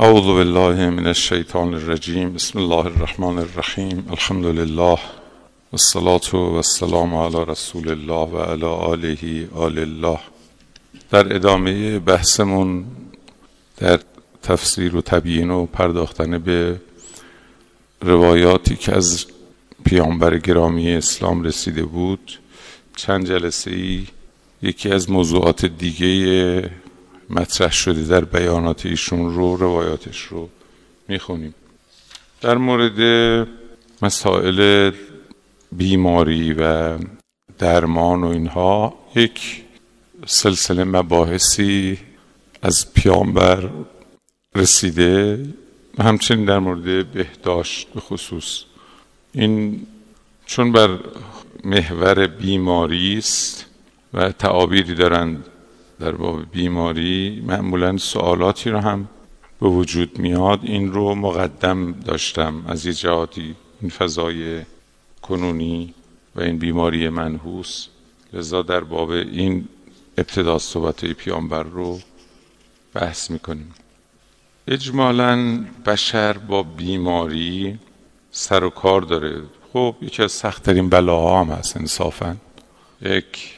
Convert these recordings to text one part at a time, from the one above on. اعوذ بالله من الشیطان الرجیم. بسم الله الرحمن الرحیم. الحمد لله والصلاة والسلام علی رسول الله و علی آله آل الله. در ادامه بحثمون در تفسیر و تبیین و پرداختن به روایاتی که از پیامبر گرامی اسلام رسیده بود، چند جلسه ای یکی از موضوعات دیگه مطرح شده در بیانات ایشون رو، روایاتش رو میخونیم. در مورد مسائل بیماری و درمان و اینها یک سلسله مباحثی از پیامبر رسیده، همچنین در مورد بهداشت به خصوص. این چون بر محور بیماری است و تعابیری دارند در باب بیماری، معمولا سوالاتی رو هم به وجود میاد. این رو مقدم داشتم. از یه جهاتی این فضای کنونی و این بیماری منحوس، لذا در باب این ابتدا صحبت پیامبر رو بحث میکنیم. اجمالاً بشر با بیماری سر و کار داره. خب یکی از سخت‌ترین بلاها هم هست انصافاً. یک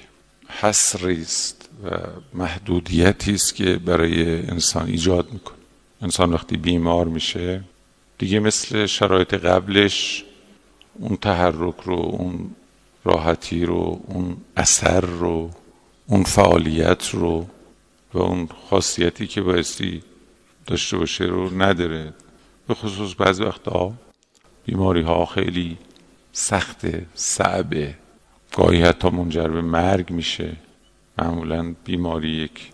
حصری است و محدودیتی است که برای انسان ایجاد میکنه. انسان وقتی بیمار میشه دیگه مثل شرایط قبلش اون تحرک رو، اون راحتی رو، اون اثر رو، اون فعالیت رو و اون خاصیتی که بایستی داشته باشه رو نداره. به خصوص بعضی وقتا بیماری ها خیلی سخته، صعبه، گاهی حتی منجر به مرگ میشه. معمولا بیماری یک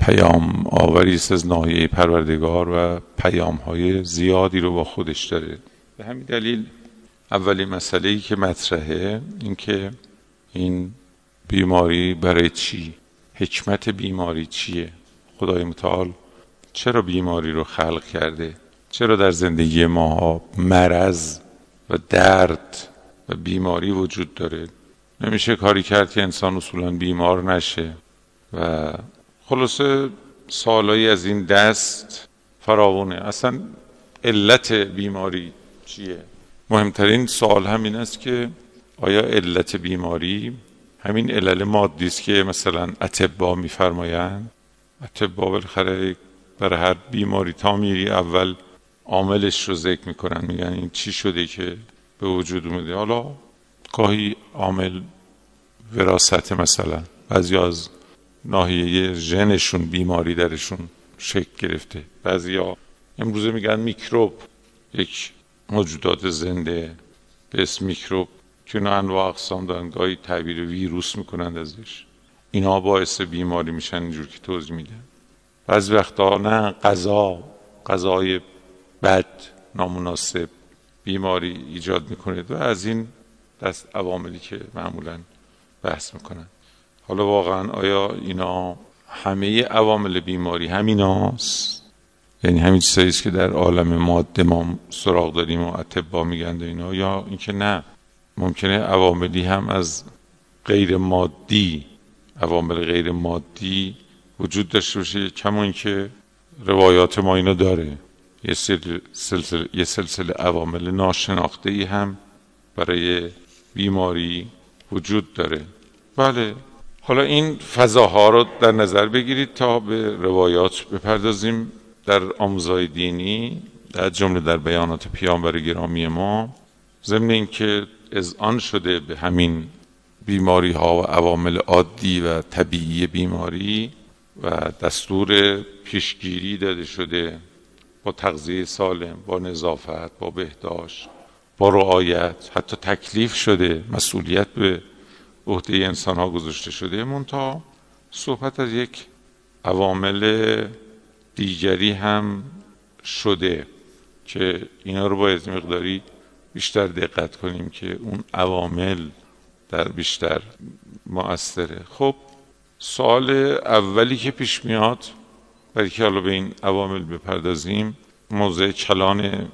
پیام آوری است از ناحیه پروردگار و پیام های زیادی رو با خودش داره. به همین دلیل اولین مسئله‌ای که مطرحه این که این بیماری برای چی؟ حکمت بیماری چیه؟ خدای متعال چرا بیماری رو خلق کرده؟ چرا در زندگی ماها مرض و درد و بیماری وجود داره؟ نمیشه کاری کرد که انسان اصولا بیمار نشه و خلاصه سوالایی از این دست فراوونه. اصلا علت بیماری چیه؟ مهمترین سوال همین است که آیا علت بیماری همین علل مادی است که مثلا اطباء میفرمایند؟ اطباء بالاخره برای هر بیماری تا میری اول عاملش رو ذکر میکنن، میگن این چی شده که به وجود اومده. حالا گاهی عامل وراثت، مثلا بعضی از ناحیه ژنشون بیماری درشون شکل گرفته، بعضیا امروزه میگن میکروب، یک موجودات زنده به اسم میکروب که اونا انواع اقسام دارن، گاهی تعبیر ویروس میکنند ازش. اینا باعث بیماری میشن اینجور که توضیح میدن. بعضی وقتا نه، غذای بد، نامناسب بیماری ایجاد میکنه و از این دست عواملی که معمولا بحث میکنن. حالا واقعا آیا اینا همه عوامل بیماری همیناست؟ یعنی همین چیزایی است که در عالم ماده ما سراغ داریم و اطباء میگن اینا، یا اینکه نه، ممکنه عواملی هم از غیر مادی، عوامل غیر مادی وجود داشته باشه، کما اینکه روایات ما اینو داره. یه سلسله عوامل ناشناخته‌ای هم برای بیماری وجود داره. بله، حالا این فضاها رو در نظر بگیرید تا به روایات بپردازیم. در آموزهای دینی در جمله در بیانات پیامبر گرامی ما، ضمن اینکه اذعان شده به همین بیماری ها و عوامل عادی و طبیعی بیماری و دستور پیشگیری داده شده با تغذیه سالم، با نظافت، با بهداشت، با رعایت، حتی تکلیف شده، مسئولیت به عهده انسان ها گذاشته شده. منتها صحبت از یک عوامل دیگری هم شده که اینا رو باید مقداری بیشتر دقت کنیم که اون عوامل در بیشتر مؤثره. خب سوال اولی که پیش میاد برای که حالا به این عوامل بپردازیم، موضع کلان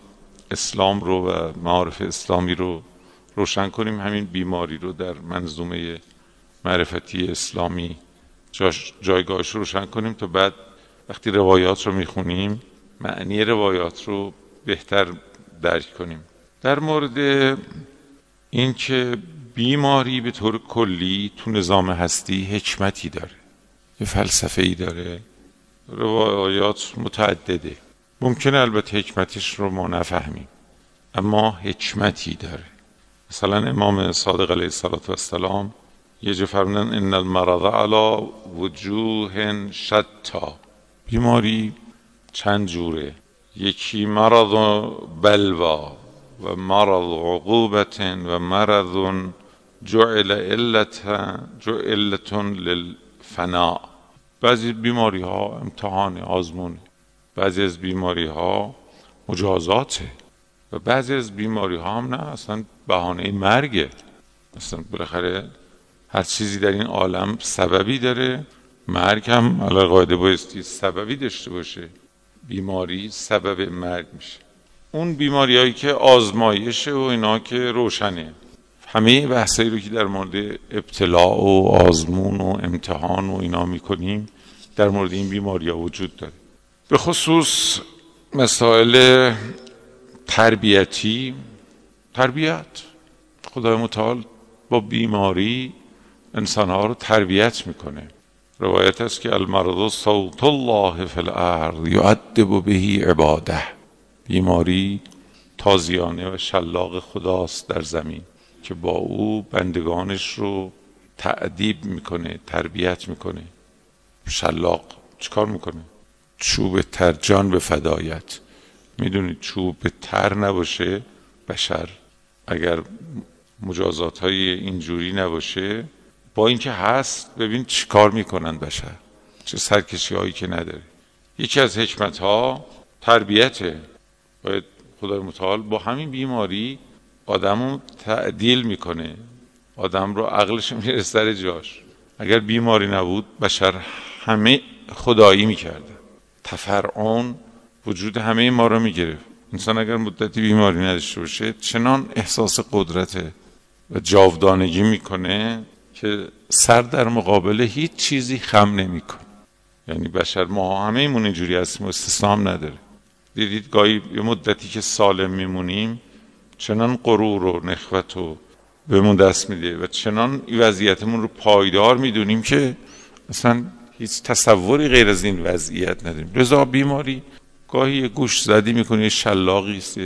اسلام رو و معارف اسلامی رو روشن کنیم، همین بیماری رو در منظومه معرفتی اسلامی جایگاهش روشن کنیم تا بعد وقتی روایات رو میخونیم معنی روایات رو بهتر درک کنیم. در مورد این که بیماری به طور کلی تو نظام هستی حکمتی داره، یه فلسفه‌ای داره، روایات متعدده، ممکنه البته حکمتش رو ما نفهمیم، اما حکمتی داره. مثلا امام صادق علیه السلام یه جا فرمودن ان المرض علی وجوه شتی، بیماری چند جوره، یکی مرض بلوا و مرض عقوبت و مرض جعل علت للفناء. بعضی بیماری ها امتحان آزمونه، بعضی از بیماری ها مجازاته و بعضی از بیماری ها هم نه، اصلا بهانه مرگه. اصلا بالاخره هر چیزی در این عالم سببی داره، مرگ هم علاوه قاعده بایستی سببی داشته باشه، بیماری سبب مرگ میشه. اون بیماری هایی که آزمایشه و اینا که روشنه، همه بحثایی رو که در مورد ابتلا و آزمون و امتحان و اینا میکنیم در مورد این بیماری ها وجود داره. به خصوص مسائل تربیتی، تربیت خدای متعال با بیماری انسانها رو تربیت میکنه. روایت است که المرض صوت الله فی الارض یؤدب بهی عباده، بیماری تازیانه و شلاق خداست در زمین که با او بندگانش رو تأدیب میکنه، تربیت میکنه. شلاق چیکار میکنه؟ چوب تر، جان به فدایت. میدونید چوب تر نباشه بشر، اگر مجازات های اینجوری نباشه، با اینکه هست ببین چی کار میکنن بشر، چه سرکشی هایی که نداره. یکی از حکمت ها تربیته. باید خدای متعال با همین بیماری آدم رو تعدیل میکنه، آدم رو عقلش میره سر جاش. اگر بیماری نبود بشر همه خدایی میکرده، تفرعون وجود همه ما رو میگرفت. انسان اگر مدتی بیماری نداشته باشه چنان احساس قدرت و جاودانگی میکنه که سر در مقابل هیچ چیزی خم نمیکنه. یعنی بشر ما همه ایمون اینجوری هستیم، استثنا نداره. دیدید گاهی یه مدتی که سالم میمونیم چنان غرور و نخوت و بهمون دست میده و چنان وضعیتمون رو پایدار میدونیم که اصلا هیچ تصوری غیر از این وضعیت نداریم. رضا بیماری گاهی یه گوش زدی میکنه، یه شلاقی است،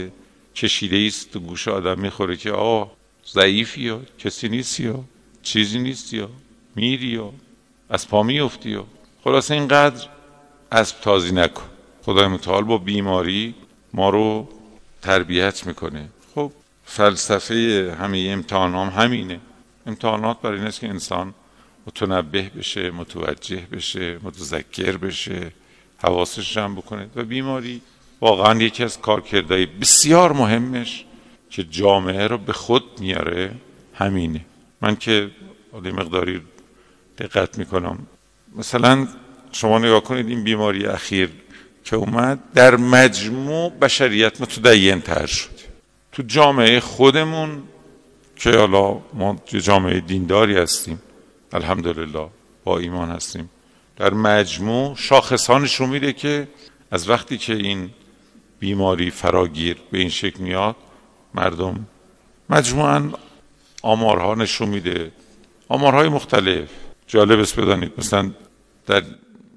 کشیده ایست تو گوش آدم میخوره که آه ضعیفی یا کسی نیستی یا چیزی نیستی یا میری یا از پا میفتی یا خلاص، اینقدر اسب تازی نکن. خدای متعال با بیماری ما رو تربیت میکنه. خب فلسفه همه امتحان هم همینه. امتحانات برای این است که انسان متنبه بشه، متوجه بشه، متذکر بشه، حواسش جمع بکنه. و بیماری واقعا یکی از کارکردهای بسیار مهمش که جامعه رو به خود میاره همینه. من که یه مقداری دقت میکنم، مثلا شما نگاه کنید این بیماری اخیر که اومد، در مجموع بشریت متدین تر شد. تو جامعه خودمون که حالا ما جامعه دینداری هستیم، الحمدلله با ایمان هستیم، در مجموع شاخصانش رو میده که از وقتی که این بیماری فراگیر به این شکل میاد، مردم مجموعاً آمارها نشون میده، آمارهای مختلف. جالب است بدانید مثلا در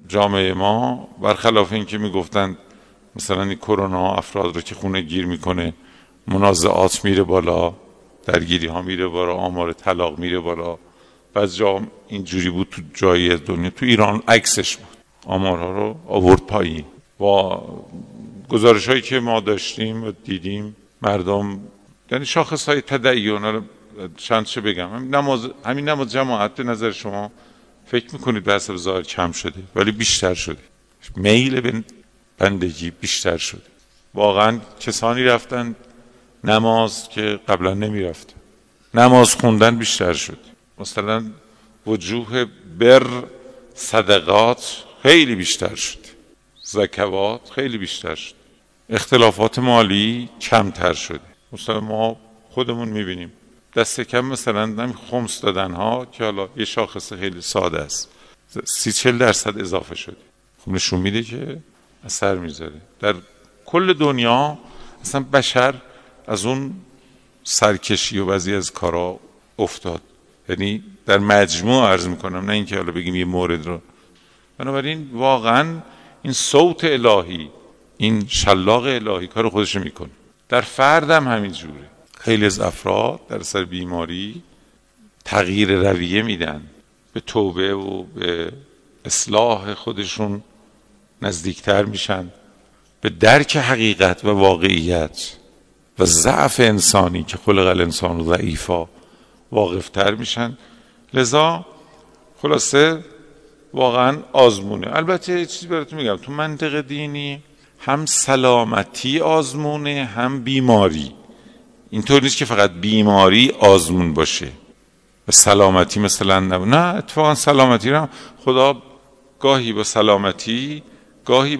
جامعه ما برخلاف این که میگفتن مثلا این کرونا افراد رو که خونه گیر میکنه، منازعات میره بالا، درگیری ها میره بالا، آمار طلاق میره بالا. بعض جا اینجوری بود تو جای دنیا، تو ایران عکسش بود، آمارها رو آورد پایین. با گزارش هایی که ما داشتیم و دیدیم مردم، یعنی شاخص های تدین، چند چه بگم، همین نماز جماعت به نظر شما فکر میکنید به حسب ظاهر کم شده، ولی بیشتر شده، میل به بندگی بیشتر شده. واقعا کسانی رفتن نماز که قبلا نمیرفت، نماز خوندن بیشتر شد. مثلا وجوه بر صدقات خیلی بیشتر شد، زکوات خیلی بیشتر شد، اختلافات مالی کمتر شده. مثلا ما خودمون میبینیم دست کم مثلا نمی خمس دادن ها که حالا یه شاخص خیلی ساده است، 30-40% اضافه شده. خب نشون میده که اثر میذاره. در کل دنیا اصلا بشر از اون سرکشی و بعضی از کارا افتاد، یعنی در مجموع عرض میکنم، نه اینکه حالا بگیم یه مورد رو. بنابراین واقعا این صوت الهی، این شلاق الهی کار خودش میکنه. در فردم همین جوره، خیلی از افراد در اثر بیماری تغییر رویه میدن، به توبه و به اصلاح خودشون نزدیکتر میشن، به درک حقیقت و واقعیت و ضعف انسانی که خلق الانسان ضعیفا واقفتر میشن. لذا خلاصه واقعا آزمونه. البته یه چیزی براتون میگم، تو منطق دینی هم سلامتی آزمونه هم بیماری. اینطور نیست که فقط بیماری آزمون باشه و سلامتی مثلا نه، اتفاقا سلامتی رو خدا گاهی با سلامتی گاهی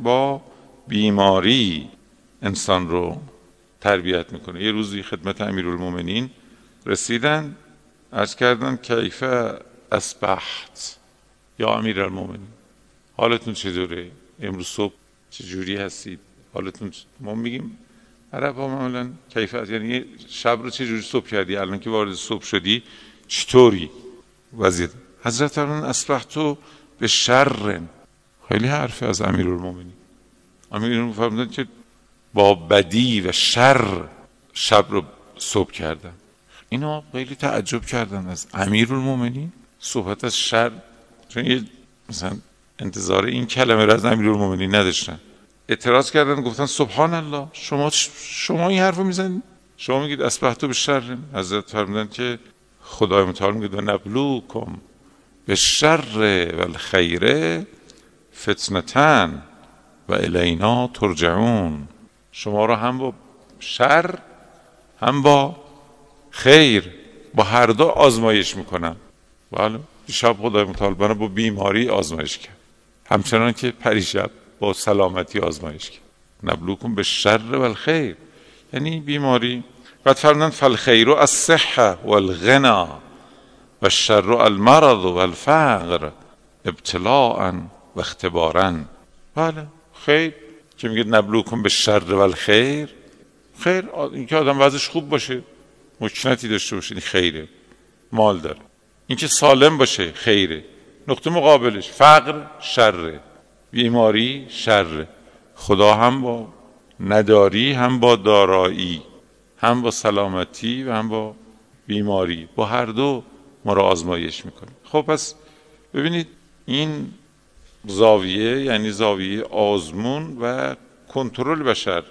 با بیماری انسان رو تربیت میکنه. یه روزی خدمت امیرالمومنین رسیدن، عرض کردن کیف اصبحت یا امیرالمومنین، حالتون چطوره؟ امروز صبح چجوری هستید؟ حالتون ما میگیم عرب ها معمولا کیف، یعنی شب رو چجوری صبح کردی؟ الان که وارد صبح شدی چطوری وضعیت؟ حضرت الان اصبحتو به شرن، خیلی حرف از امیرالمومنین. امیرالمومنین فرمودن که با بدی و شر شب رو صبح کردن. اینا خیلی تعجب کردن از امیرالمومنین، صحبت از شر، چون یه مثلا انتظار این کلمه را از امیرالمومنین نداشتن. اعتراض کردن، گفتن سبحان الله، شما این حرفو میزنید، شما میگید اصبحتو به شر. حضرت فرمودن که خدای متعال میگه و نبلوکم به شر و الخیر فتنتن و الینا ترجعون، شما را هم با شر هم با خیر با هر دو آزمایش میکنم. بله، شب خدای متعال بنا با بیماری آزمایش کرد، همچنان که پریشب با سلامتی آزمایش کرد. نبلوکم به شر و الخیر یعنی بیماری. بعد فرمودن فالخیر الصحه و الغنا و الشر المرض و الفقر ابتلاء و اختبارا. بله، خیر که میگه نبلوکم به شر و الخیر، خیر اینکه آدم وضعش خوب باشه، مکنتی داشته باشه، این خیره، مال داره، اینکه سالم باشه خیره. نقطه مقابلش فقر شره، بیماری شره. خدا هم با نداری هم با دارایی، هم با سلامتی و هم با بیماری، با هر دو ما را آزمایش میکنه. خب پس ببینید این زاویه، یعنی زاویه آزمون و کنترل بشر.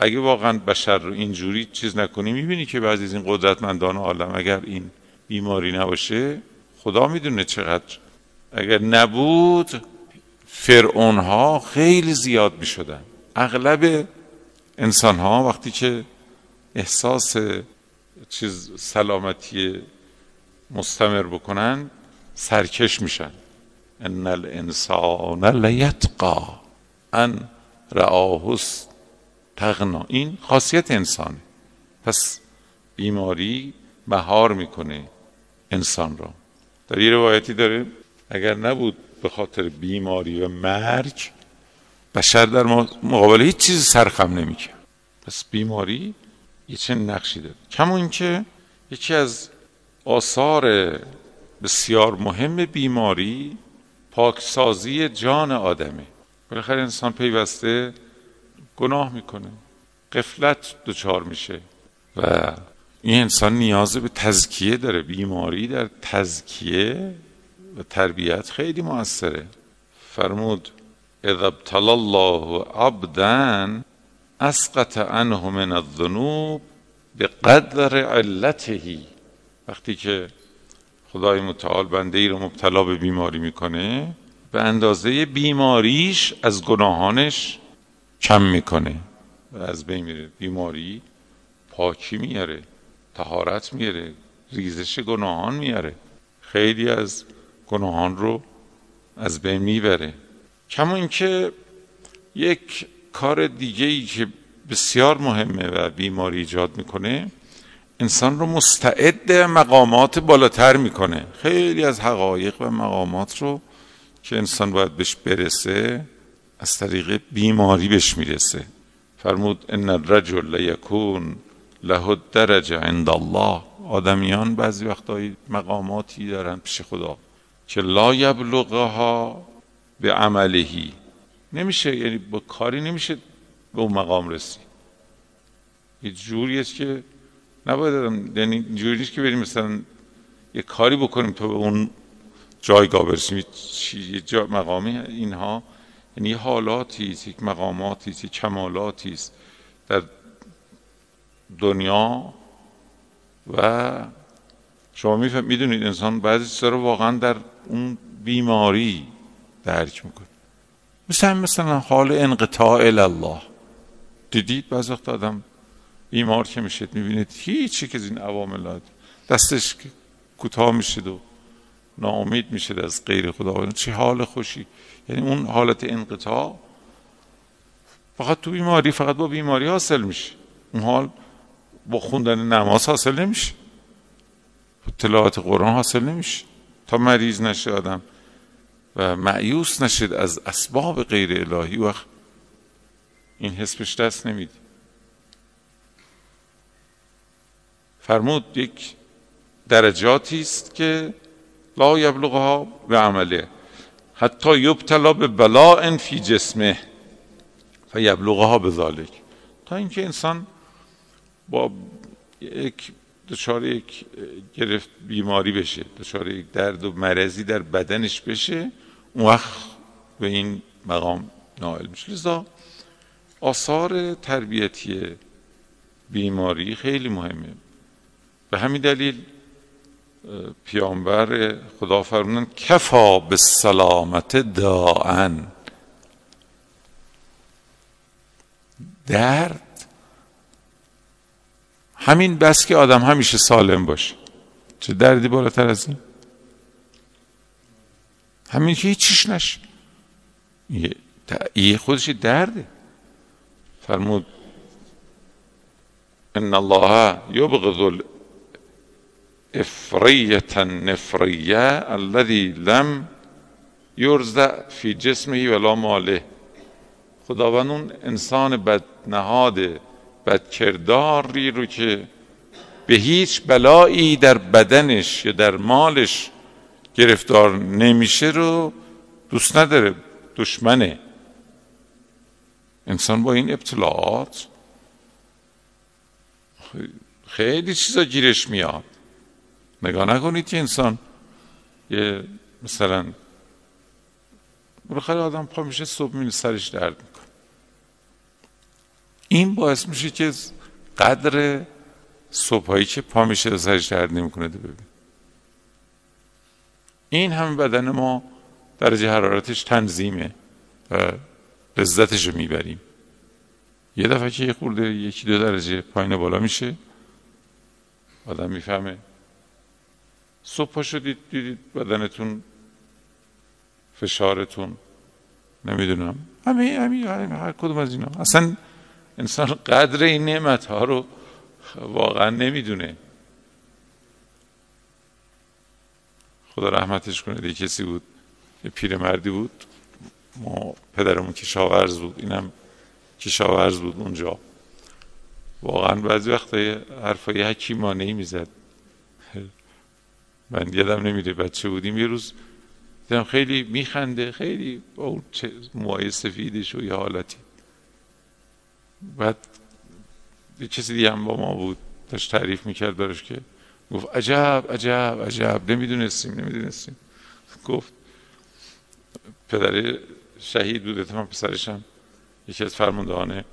اگه واقعا بشر رو اینجوری چیز نکنی، میبینی که بعضی از این قدرتمندان عالم اگر این بیماری نباشه، خدا میدونه چقدر، اگر نبود فرعون ها خیلی زیاد میشدن. اغلب انسان ها وقتی که احساس سلامتی مستمر بکنن سرکش میشن. ان الانسان لیتقی ان رآه استغنی، این خاصیت انسانه. پس بیماری بهار میکنه انسان را. در یه روایتی داره اگر نبود به خاطر بیماری و مرگ، بشر در مقابل هیچ چیز سرخم نمیکرد. پس بیماری یه چند نقشی داره. کما اینکه یکی از آثار بسیار مهم بیماری پاکسازی جان آدمه. بالاخره انسان پیوسته گناه میکنه، غفلت دچار میشه و این انسان نیاز به تزکیه داره. بیماری در تزکیه و تربیت خیلی موثره. فرمود اذا ابتلى الله عبدا اسقط عنه من الذنوب بقدر علته، وقتی که خدای متعال بنده ای رو مبتلا به بیماری میکنه، به اندازه بیماریش از گناهانش کم میکنه و از بین میره. بیماری پاکی میاره، طهارت میاره، ریزش گناهان میاره، خیلی از گناهان رو از بین میبره. کما اینکه یک کار دیگه ای که بسیار مهمه و بیماری ایجاد میکنه، انسان رو مستعد مقامات بالاتر میکنه. خیلی از حقایق و مقامات رو که انسان باید بهش برسه از طریق بیماری بهش میرسه. فرمود ان الرجل یکون له الدرجه عند الله. آدمیان بعضی وقتایی مقاماتی دارن پیش خدا که لا یبلغها به عملهی، نمیشه، یعنی با کاری نمیشه به اون مقام رسید. یه جوریه که نباید، یعنی جوری نیست که بریم مثلا یه کاری بکنیم تا به اون جایگاه برسیم. یه جا مقامی اینها، یعنی حالاتی است، یک مقاماتی است، کمالاتی است در دنیا. و شما میدونید انسان بعضی چیزا رو واقعا در اون بیماری درک میکنه، مثلا حال انقطاع الله. دیدید بعضی وقت آدم بیمار که میشید میبینید هیچی که از این عوامل دستش کوتاه میشید و ناامید میشید از غیر خدا. چه حال خوشی، یعنی اون حالت انقطاع فقط تو بیماری، فقط با بیماری حاصل میشه. اون حال با خوندن نماز حاصل نمیشه، با تلاوت قرآن حاصل نمیشه. تا مریض نشه آدم و مایوس نشد از اسباب غیر الهی، وقت این حسبش دست نمیده. فرمود یک درجاتی است که لا یبلغها به عمله حتی یبتلا به بلاء فی جسمه فیبلغها بذلک، تا اینکه انسان با یک دچار یک گرفت بیماری بشه، دچار یک درد و مرضی در بدنش بشه، اون وقت به این مقام نائل میشه. لذا آثار تربیتی بیماری خیلی مهمه. به همین دلیل پیامبر خدا فرمودن کفا به سلامت داعن، درد همین بس که آدم همیشه سالم باشه. چه دردی بالاتر از این؟ همین که هیچیش نشه، یه خودش درده. فرمود ان الله یبغض افریة نفریة الذی لم یرزع فی جسمه ولا ماله. خداوند اون انسان بدنهاد بدکرداری رو که به هیچ بلایی در بدنش یا در مالش گرفتار نمیشه رو دوست نداره، دشمنه. انسان با این ابتلاعات خیلی چیزا گیرش میاد. نگاه نکنید که انسان یه مثلا بالاخره آدم پا میشه صبح میبینه سرش درد میکنه، این باعث میشه که قدر صبحایی که پا میشه سرش درد نمیکنه. ببین این همه بدن ما درجه حرارتش تنظیمه و لذتش رو میبریم، یه دفعه که یه خورده یکی دو درجه پایین بالا میشه آدم میفهمه. صبح پا شدید دیدید بدنتون، فشارتون، نمیدونم همه هر کدوم از اینا، اصلا انسان قدر این نعمت ها رو واقعا نمیدونه. خدا رحمتش کنه، دیگه کسی بود، یه پیرمردی بود، ما پدرمون کشاورز بود، اینم کشاورز بود. اونجا واقعا بعضی وقتای حرفای حکیمانه ای میزد، من یادم نمیره بچه بودیم یه روز دیدم خیلی میخنده، خیلی اون موهای سفیدش و یه حالتی. بعد کسی دیگه هم با ما بود داشت تعریف میکرد براش که گفت عجب عجب عجب، نمیدونستیم. گفت پدر شهید بود، اتمام پسرشم یکی از فرماندهان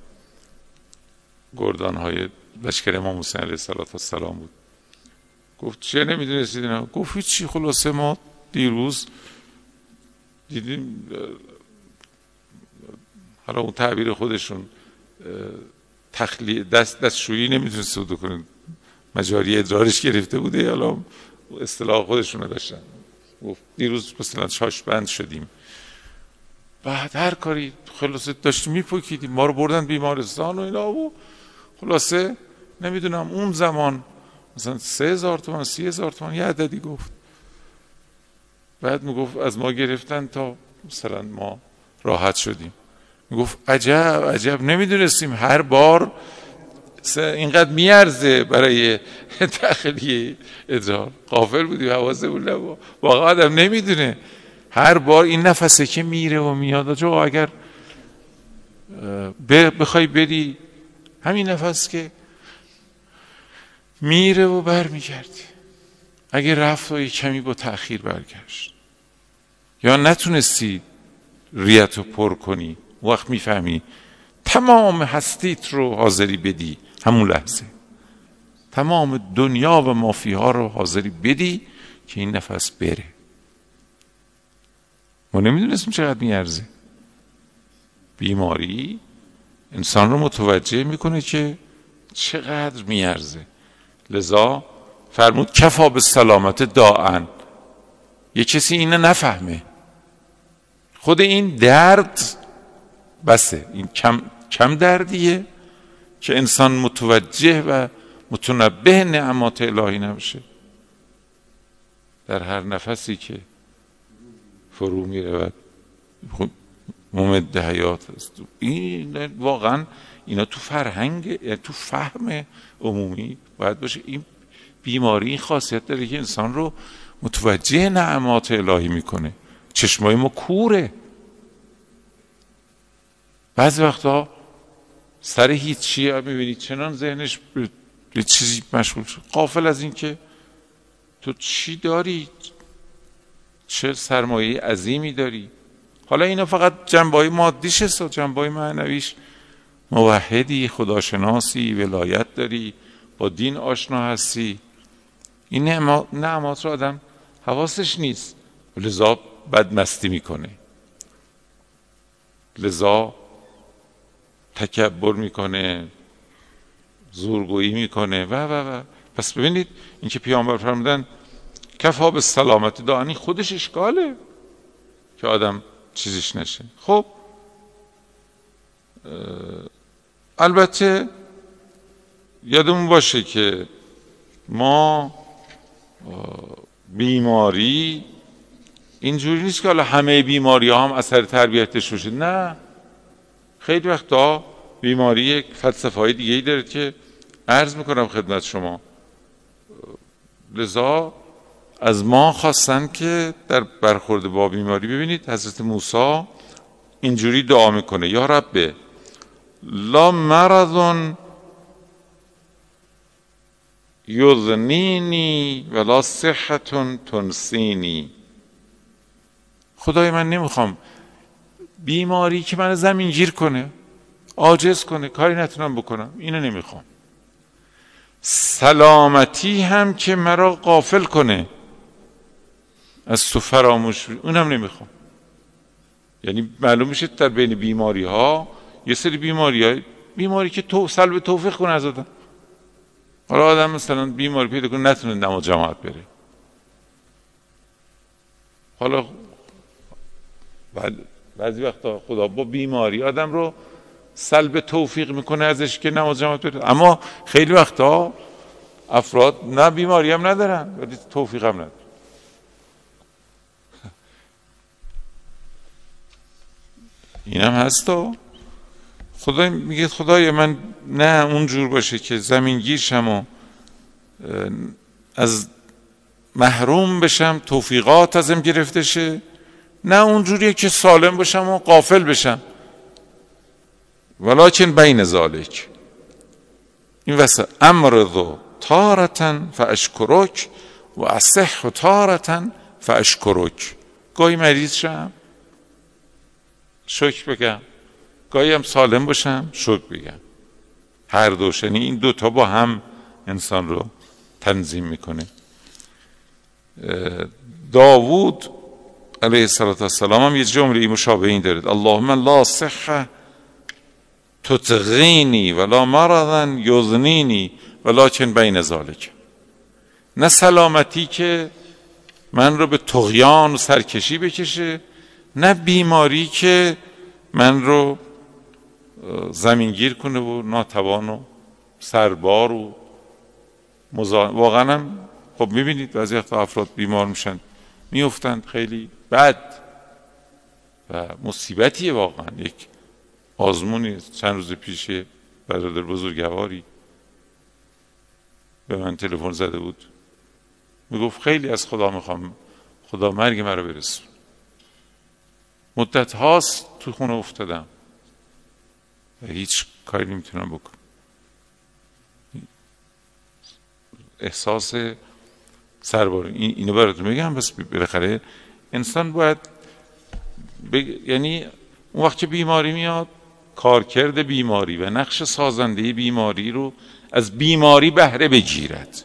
گردانهای لشکر امام حسین علیه السلام بود. گفت چه نمیدونستید اینا؟ گفت هیچی، خلاصه ما دیروز دیدیم، حالا اون تعبیر خودشون تخلیه دستشویی نمیتونست بود کنه، مجاری ادرارش گرفته بوده، حالا اصطلاح خودشون رو داشتن. گفت دیروز مثلا شاش بند شدیم، بعد هر کاری خلاصه داشتیم میپوکیدیم، ما رو بردن بیمارستان و اینا، و خلاصه نمیدونم اون زمان مثلا 3000 تومان 30,000 تومان یه عددی گفت. بعد میگفت از ما گرفتن تا مثلا ما راحت شدیم. میگفت عجب عجب، نمیدونستیم هر بار اینقدر میارزه برای تخلیه ادرار، غافل بودیم، حواسمون نبود، واقعا آدم نمیدونه هر بار این نفسه که میره و میاد. جو اگر بخوای بری همین نفس که میره و برمیگردی، اگه رفت و کمی با تأخیر برگشت یا نتونستی ریت رو پر کنی، وقت میفهمی تمام هستیت رو حاضری بدی همون لحظه، تمام دنیا و مافیها رو حاضری بدی که این نفس بره. ما نمیدونستیم چقدر میارزه. بیماری انسان رو متوجه میکنه که چقدر میارزه، لذا فرمود کفا به سلامت داعن. یه کسی اینه نفهمه، خود این درد بسه، این کم دردیه که انسان متوجه و متنبه نعمات الهی نمیشه. در هر نفسی که فرو میرود ممد حیات است. این واقعا اینا تو فرهنگ، تو فهم عمومی باید باشه. این بیماری این خاصیت داره که انسان رو متوجه نعمات الهی میکنه. چشمای ما کوره، بعضی وقتا سر هیچی میبینی چنان ذهنش به چیزی مشغول شد، غافل از این که تو چی داری، چه سرمایه عظیمی داری. حالا اینا فقط جنبه‌های مادیش است، جنبه‌های معنویش، موحدی، خداشناسی، ولایت داری، با دین آشنا هستی، این نعمات رو آدم حواسش نیست، لذا بدمستی میکنه، لذا تکبر میکنه، زورگویی میکنه و. پس ببینید این که پیامبر فرمودن کفا به سلامت دانی، خودش اشکاله که آدم چیزش نشه. خب البته یادمون باشه که ما بیماری اینجوری نیست که حالا همه بیماری ها هم اثر تربیتش باشه، نه، خیلی وقتا بیماری یک فلسفه های دیگه ای داره که عرض میکنم خدمت شما. لذا از ما خواستن که در برخورد با بیماری، ببینید حضرت موسی اینجوری دعا میکنه: یا رب لا مرض یذنینی ولا صحة تنسینی. خدای من نمیخوام بیماری که من زمین گیر کنه، عاجز کنه، کاری نتونم بکنم، اینو نمیخوام. سلامتی هم که مرا غافل کنه، از تو فراموش، اونم نمیخوام. یعنی معلوم میشه در بین بیماری ها یه سری بیماری که تو سلب توفیق کنه از آدم. حالا آدم مثلا بیماری پیدا کنه نتونه نماز جماعت بره، حالا بعضی وقتا خدا با بیماری آدم رو سلب توفیق میکنه ازش که نماز جماعت بره. اما خیلی وقتا افراد نه بیماری هم ندارن ولی توفیق هم ندارن. اینم هست. خدا میگه خدای من نه اونجور باشه که زمینگیرشم و از محروم بشم، توفیقات ازم گرفته شه، نه اونجوریه که سالم باشم و غافل بشم. ولکن بین ذالک، این واسه امرضو تارتن فاشکرک و اصح تارتن فاشکرک. گاهی مریض شم شکر بگم، گاهی هم سالم باشم شکر بگم. هر دوش، یعنی این دوتا با هم انسان رو تنظیم میکنه. داوود علیه السلام هم یه جمله مشابه این دارد: اللهم لا صحه تطغینی ولا مرضن یذنینی ولکن بین ذالک. نه سلامتی که من رو به طغیان و سرکشی بکشه، نه بیماری که من رو زمینگیر کنه و ناتوان و سربار و واقعا هم خب میبینید بعضی وقتا افراد بیمار میشن، میفتند خیلی بد و مصیبتیه واقعا، یک آزمونی چند روز پیش برادر بزرگواری به من تلفن زده بود، میگفت خیلی از خدا میخوام، خدا مرگ مرا برسون، مدت هاست تو خونه افتادم و هیچ کاری نمیتونم بکنم. احساس سرباره. اینو براتون میگم بس بالاخره انسان باید یعنی اون وقت که بیماری میاد کارکرد بیماری و نقش سازنده بیماری رو از بیماری بهره بگیرد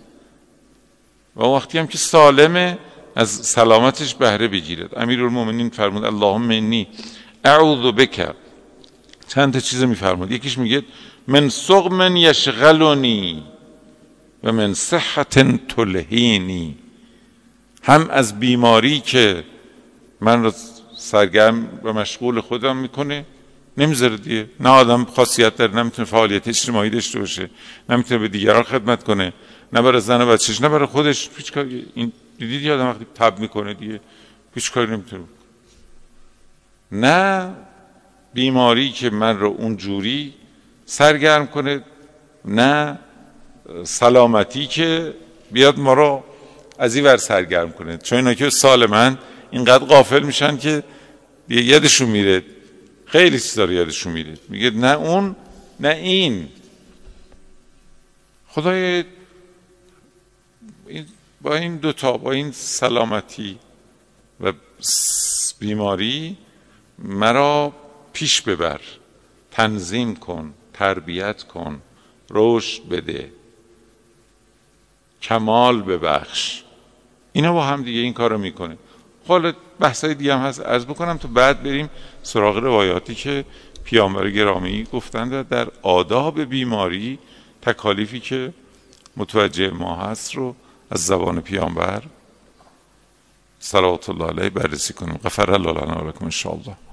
و وقتی هم که سالمه از سلامتش بهره بگیرد. امیرالمومنین فرمود اللهم انی اعوذ بک، چند تا چیز میفرمود، یکیش میگه من سقم یشغلنی و من صحت تلهینی، هم از بیماری که من رو سرگرم و مشغول خودم میکنه نمیذاره دیگه، نه آدم خاصیت داره، نمیتونه فعالیت اجتماعی داشته باشه، نمیتونه به دیگران خدمت کنه، نه برای زن و بچهش نه برای خودش، هیچ کاری. این دیدید آدم وقتی تب میکنه دیگه هیچ کاری نمیتونه، نه بیماری که من رو اونجوری سرگرم کنه، نه سلامتی که بیاد ما رو از این ور سرگرم کنه. چون اینا که سالمن اینقدر غافل میشن که دیگه یادشون میره خیلی چیزا رو یادشون میره، میگه نه اون نه این. خدای با این دوتا، با این سلامتی و بیماری مرا پیش ببر، تنظیم کن، تربیت کن، رشد بده، کمال ببخش. اینا با هم دیگه این کار رو میکنه. حالا بحثای دیگه هم هست عرض بکنم تا بعد بریم سراغ روایاتی که پیامبر گرامی گفتند و در آداب بیماری تکالیفی که متوجه ما هست رو از زبان پیامبر صلوات الله علیه بررسی کنیم. غفر الله لنا و لکم ان شاء الله.